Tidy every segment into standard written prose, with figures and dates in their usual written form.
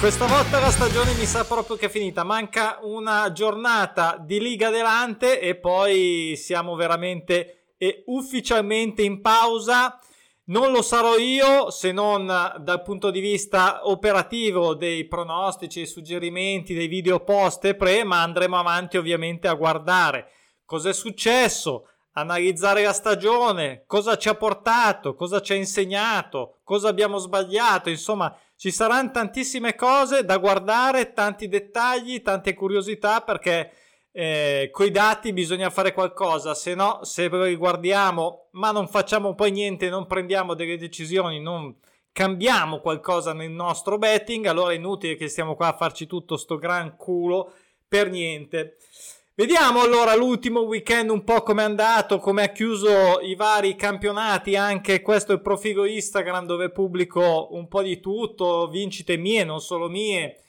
Questa volta la stagione mi sa proprio che è finita, manca una giornata di Liga adelante e poi siamo veramente e ufficialmente in pausa. Non lo sarò io, se non dal punto di vista operativo dei pronostici, suggerimenti, dei video post e pre, ma andremo avanti ovviamente a guardare cos'è successo, analizzare la stagione, cosa ci ha portato, cosa ci ha insegnato, cosa abbiamo sbagliato, insomma ci saranno tantissime cose da guardare, tanti dettagli, tante curiosità, perché coi dati bisogna fare qualcosa, se no, se li guardiamo ma non facciamo poi niente, non prendiamo delle decisioni, non cambiamo qualcosa nel nostro betting, allora è inutile che stiamo qua a farci tutto sto gran culo per niente. Vediamo allora l'ultimo weekend un po' come è andato, come ha chiuso i vari campionati, anche questo è il profilo Instagram dove pubblico un po' di tutto, vincite mie, non solo mie,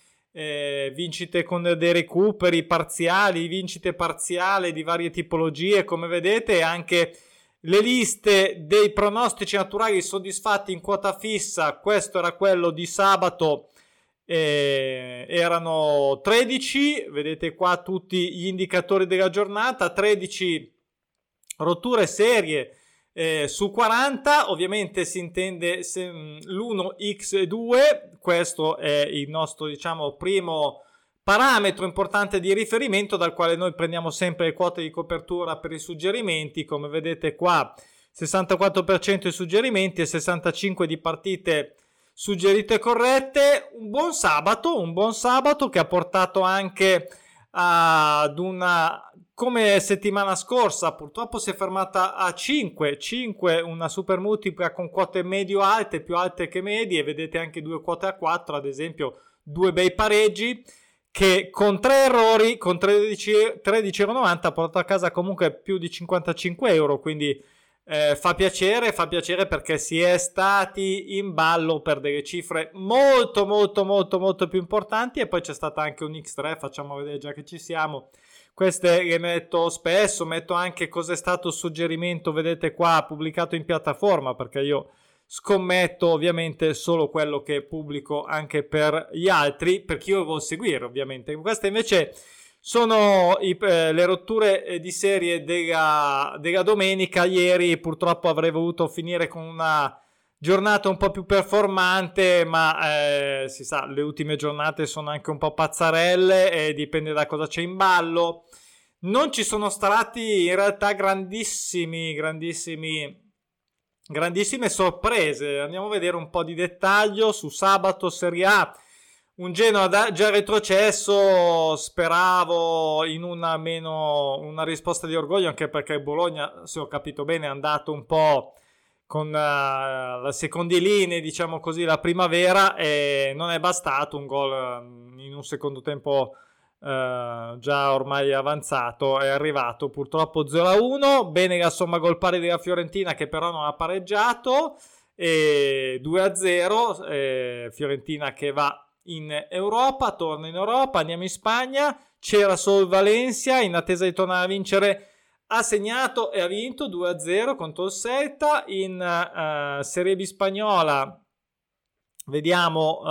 vincite con dei recuperi parziali, vincite parziale di varie tipologie, come vedete anche le liste dei pronostici naturali soddisfatti in quota fissa, questo era quello di sabato. Erano 13, vedete qua tutti gli indicatori della giornata, 13 rotture serie su 40, ovviamente si intende l'1x2, questo è il nostro diciamo primo parametro importante di riferimento dal quale noi prendiamo sempre le quote di copertura per i suggerimenti, come vedete qua 64% di suggerimenti e 65% di partite suggerite corrette. Un buon sabato che ha portato anche ad una, come settimana scorsa purtroppo si è fermata a 5, una super multipla con quote medio alte, più alte che medie, vedete anche due quote a 4 ad esempio, due bei pareggi che con tre errori con 13,90 ha portato a casa comunque più di €55, quindi fa piacere perché si è stati in ballo per delle cifre molto molto molto molto più importanti. E poi c'è stata anche un X3, facciamo vedere già che ci siamo, queste le metto spesso, metto anche cos'è stato il suggerimento, vedete qua pubblicato in piattaforma, perché io scommetto ovviamente solo quello che pubblico anche per gli altri, per chi io vuol seguire ovviamente. Queste invece sono le rotture di serie della domenica. Ieri purtroppo avrei voluto finire con una giornata un po' più performante, ma si sa, le ultime giornate sono anche un po' pazzarelle e dipende da cosa c'è in ballo. Non ci sono stati in realtà grandissime sorprese. Andiamo a vedere un po' di dettaglio su sabato Serie A. Un Genoa già retrocesso, speravo in una risposta di orgoglio, anche perché Bologna, se ho capito bene, è andato un po' con le seconde linee, diciamo così, la primavera, e non è bastato un gol in un secondo tempo già ormai avanzato, è arrivato purtroppo 0-1, bene la somma gol pari della Fiorentina che però non ha pareggiato, e 2-0, Fiorentina che va in Europa, torna in Europa, andiamo in Spagna, c'era solo Valencia in attesa di tornare a vincere, ha segnato e ha vinto 2-0 contro il Celta. In Serie B spagnola vediamo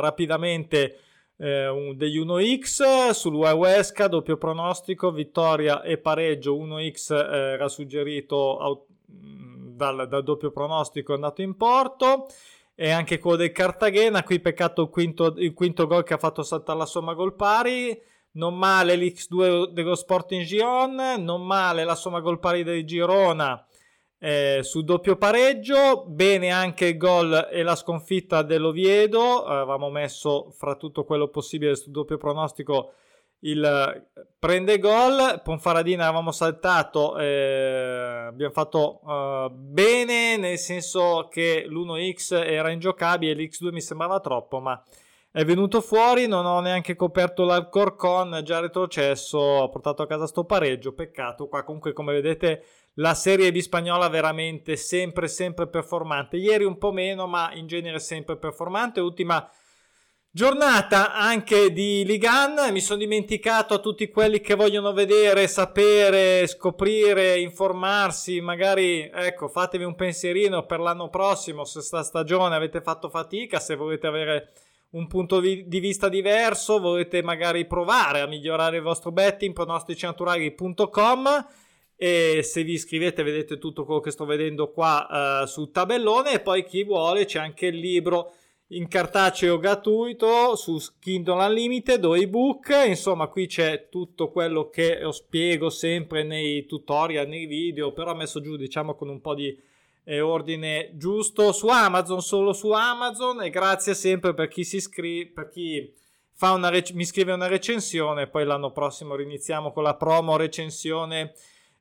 rapidamente degli 1x sulla Huesca, doppio pronostico, vittoria e pareggio, 1x era suggerito dal doppio pronostico, è andato in porto. E anche quello del Cartagena, qui peccato il quinto gol che ha fatto saltare la somma gol pari, non male l'X2 dello Sporting Gijón, non male la somma gol pari del Girona su doppio pareggio, bene anche il gol e la sconfitta dell'Oviedo, avevamo messo fra tutto quello possibile sul doppio pronostico il prende gol, Ponfaradina avevamo saltato, abbiamo fatto bene, nel senso che l'1x era ingiocabile, l'x2 mi sembrava troppo ma è venuto fuori, non ho neanche coperto l'Alcorcon, già retrocesso, ha portato a casa sto pareggio, peccato. Qua comunque come vedete la Serie B spagnola veramente sempre performante, ieri un po' meno ma in genere sempre performante. Ultima giornata anche di Ligue 1, mi sono dimenticato a tutti quelli che vogliono vedere, sapere, scoprire, informarsi, magari ecco fatevi un pensierino per l'anno prossimo, se sta stagione avete fatto fatica, se volete avere un punto di vista diverso, volete magari provare a migliorare il vostro betting, pronosticinaturali.com, e se vi iscrivete vedete tutto quello che sto vedendo qua sul tabellone. E poi chi vuole c'è anche il libro in cartaceo gratuito su Kindle Unlimited o ebook, insomma qui c'è tutto quello che io spiego sempre nei tutorial, nei video, però messo giù diciamo con un po' di ordine giusto, su Amazon, solo su Amazon. E grazie sempre per chi si iscrive, per chi fa mi scrive una recensione. Poi l'anno prossimo riniziamo con la promo recensione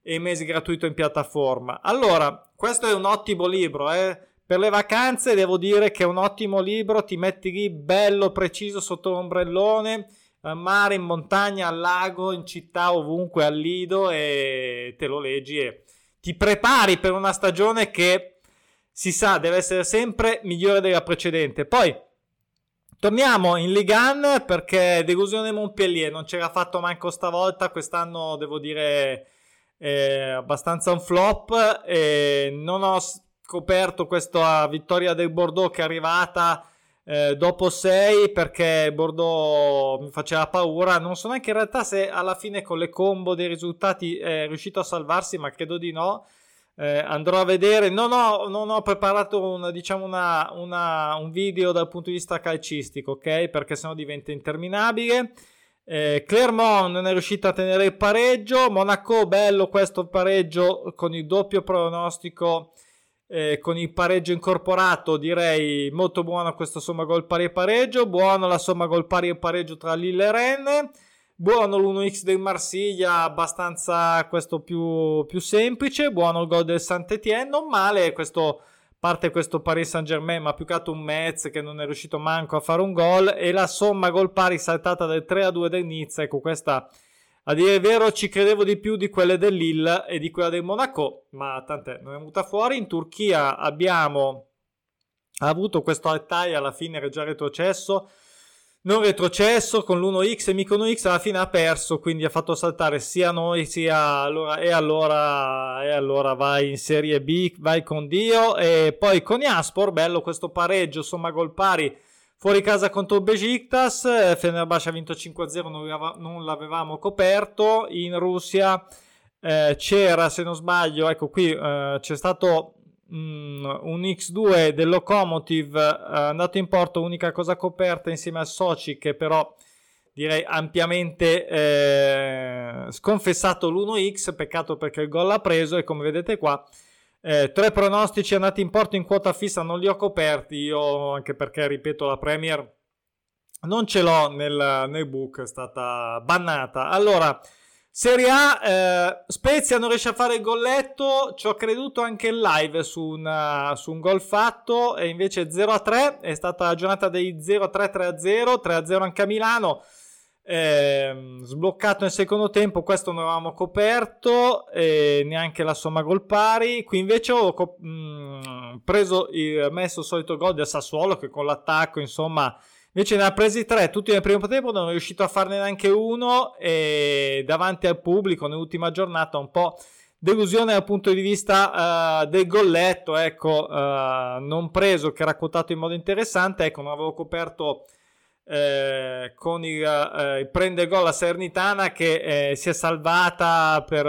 e mese gratuito in piattaforma. Allora, questo è un ottimo libro, per le vacanze devo dire che è un ottimo libro, ti metti lì bello preciso sotto l'ombrellone, al mare, in montagna, al lago, in città, ovunque, al lido, e te lo leggi e ti prepari per una stagione che si sa deve essere sempre migliore della precedente. Poi torniamo in Ligue 1 perché delusione Montpellier, non ce l'ha fatto manco stavolta, quest'anno devo dire abbastanza un flop, non ho scoperto questa vittoria del Bordeaux che è arrivata dopo 6 perché Bordeaux mi faceva paura. Non so neanche in realtà se alla fine con le combo dei risultati è riuscito a salvarsi, ma credo di no, andrò a vedere. Non ho preparato un video dal punto di vista calcistico, ok, perché sennò diventa interminabile. Clermont non è riuscita a tenere il pareggio, Monaco bello questo pareggio con il doppio pronostico, con il pareggio incorporato, direi molto buono questo somma gol pari e pareggio, buono la somma gol pari e pareggio tra Lille e Rennes, buono l'1x del Marsiglia, abbastanza questo più semplice, buono il gol del Saint Etienne, non male questo, parte questo Paris Saint Germain, ma più che altro un Metz che non è riuscito manco a fare un gol, e la somma gol pari saltata del 3-2 del Nizza. Ecco, questa a dire il vero ci credevo di più di quelle del Lille e di quella del Monaco, ma tant'è, non è venuta fuori. In Turchia abbiamo avuto questo Altay, alla fine era già retrocesso, non retrocesso, con l'1x e Mykonos X alla fine ha perso, quindi ha fatto saltare sia noi sia allora vai in Serie B, vai con Dio. E poi con Jaspor bello questo pareggio, somma gol pari fuori casa contro Beşiktaş, Fenerbahçe ha vinto 5-0, non l'avevamo coperto. In Russia c'era, se non sbaglio, ecco qui c'è stato un X2 del Lokomotiv andato in porto, unica cosa coperta insieme al Sochi, che però direi ampiamente sconfessato l'1x, peccato perché il gol l'ha preso. E come vedete qua 3 pronostici andati in porto in quota fissa non li ho coperti io, anche perché ripeto la Premier non ce l'ho nel book, è stata bannata. Allora Serie A, Spezia non riesce a fare il golletto, ci ho creduto anche in live su un gol fatto e invece 0-3, è stata la giornata dei 0-3, 3-0, 3-0 anche a Milano. Sbloccato nel secondo tempo, questo non avevamo coperto, neanche la somma gol pari. Qui invece ho messo il solito gol del Sassuolo che con l'attacco insomma invece ne ha presi 3 tutti nel primo tempo, non è riuscito a farne neanche uno, e davanti al pubblico nell'ultima giornata un po' delusione dal punto di vista del golletto, ecco, non preso, che era quotato in modo interessante, ecco non avevo coperto con il prende gol la Salernitana che si è salvata per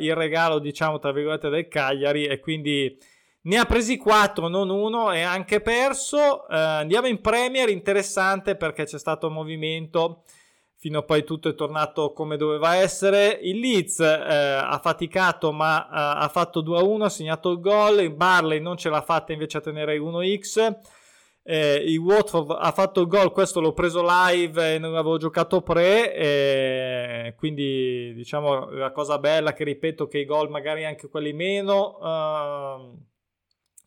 il regalo diciamo tra virgolette del Cagliari, e quindi ne ha presi 4 non 1 e anche perso. Andiamo in Premier, interessante perché c'è stato movimento, fino a poi tutto è tornato come doveva essere. Il Leeds ha faticato ma ha fatto 2-1, ha segnato il gol, il Barley non ce l'ha fatta invece a tenere 1x. Il Watford ha fatto il gol, questo l'ho preso live e non avevo giocato pre, quindi diciamo la cosa bella che ripeto che i gol magari anche quelli meno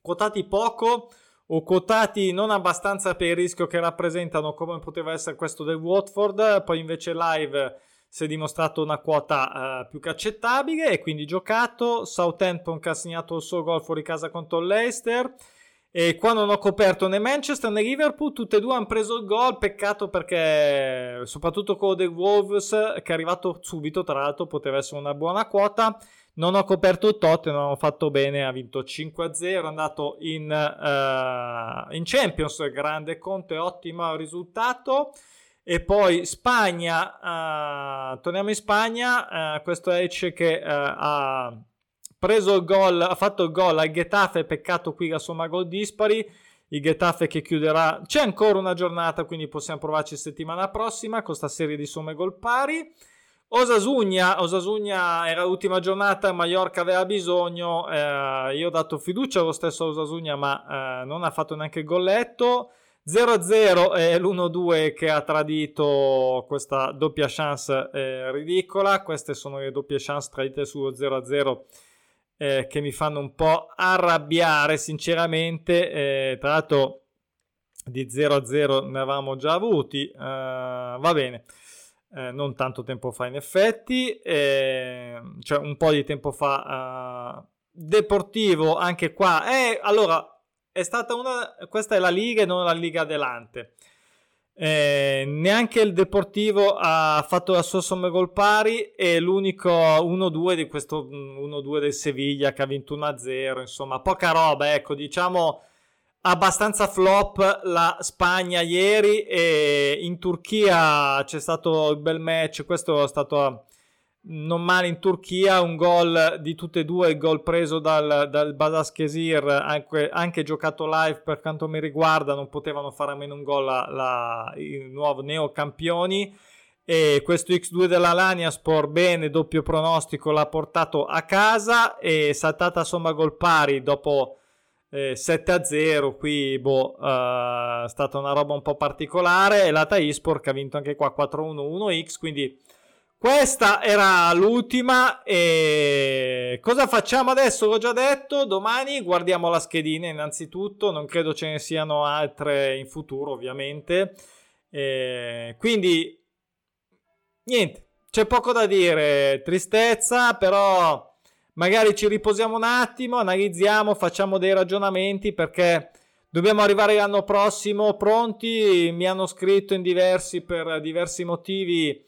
quotati poco o quotati non abbastanza per il rischio che rappresentano, come poteva essere questo del Watford, poi invece live si è dimostrato una quota più che accettabile e quindi giocato. Southampton che ha segnato il suo gol fuori casa contro l'Leicester, e qua non ho coperto né Manchester né Liverpool, tutte e due hanno preso il gol, peccato perché soprattutto quello dei Wolves che è arrivato subito tra l'altro poteva essere una buona quota. Non ho coperto il Tottenham, non ho fatto bene, ha vinto 5-0, è andato in Champions, grande Conte, ottimo risultato. E poi Spagna, torniamo in Spagna, questo Elche che ha preso il gol, ha fatto il gol al Getafe, peccato qui la somma gol dispari. Il Getafe che chiuderà, c'è ancora una giornata, quindi possiamo provarci settimana prossima con questa serie di somme gol pari. Osasuna era l'ultima giornata, Mallorca aveva bisogno, io ho dato fiducia allo stesso Osasuna, ma non ha fatto neanche il golletto. 0-0 è l'1-2 che ha tradito questa doppia chance ridicola. Queste sono le doppie chance tradite sullo 0-0 che mi fanno un po' arrabbiare sinceramente, tra l'altro di 0-0 ne avevamo già avuti, va bene, non tanto tempo fa in effetti, cioè un po' di tempo fa. Deportivo anche qua, allora è stata una, questa è la Liga e non la Liga Adelante. Neanche il Deportivo ha fatto la sua somme gol pari, e l'unico 1-2 di questo 1-2 del Seviglia che ha vinto 1-0, insomma poca roba, ecco, diciamo abbastanza flop la Spagna ieri. E in Turchia c'è stato il bel match, questo è stato non male in Turchia, un gol di tutte e due, il gol preso dal Başakşehir, anche giocato live per quanto mi riguarda, non potevano fare a meno un gol i nuovi neocampioni. E questo X2 della Lanyaspor, bene, doppio pronostico, l'ha portato a casa, e saltata somma gol pari dopo 7-0, qui è stata una roba un po' particolare. E la Tayspor che ha vinto anche qua 4-1-1X, quindi questa era l'ultima. E cosa facciamo adesso? L'ho già detto, domani guardiamo la schedina innanzitutto, non credo ce ne siano altre in futuro ovviamente, quindi niente, c'è poco da dire, tristezza, però magari ci riposiamo un attimo, analizziamo, facciamo dei ragionamenti, perché dobbiamo arrivare l'anno prossimo pronti. Mi hanno scritto per diversi motivi,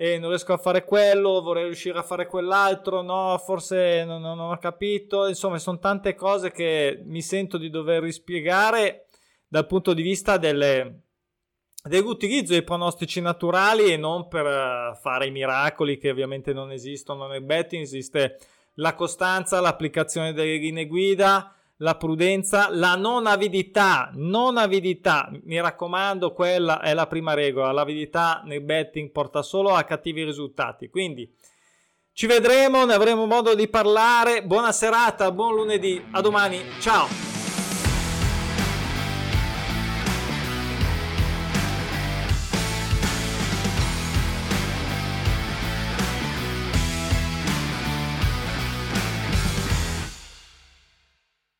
e non riesco a fare quello, vorrei riuscire a fare quell'altro, no, forse non ho capito, insomma sono tante cose che mi sento di dover rispiegare dal punto di vista dell'utilizzo dei pronostici naturali, e non per fare i miracoli che ovviamente non esistono nel betting. Esiste la costanza, l'applicazione delle linee guida, la prudenza, la non avidità, mi raccomando, quella è la prima regola. L'avidità nel betting porta solo a cattivi risultati, quindi ci vedremo, ne avremo modo di parlare. Buona serata, buon lunedì, a domani, ciao.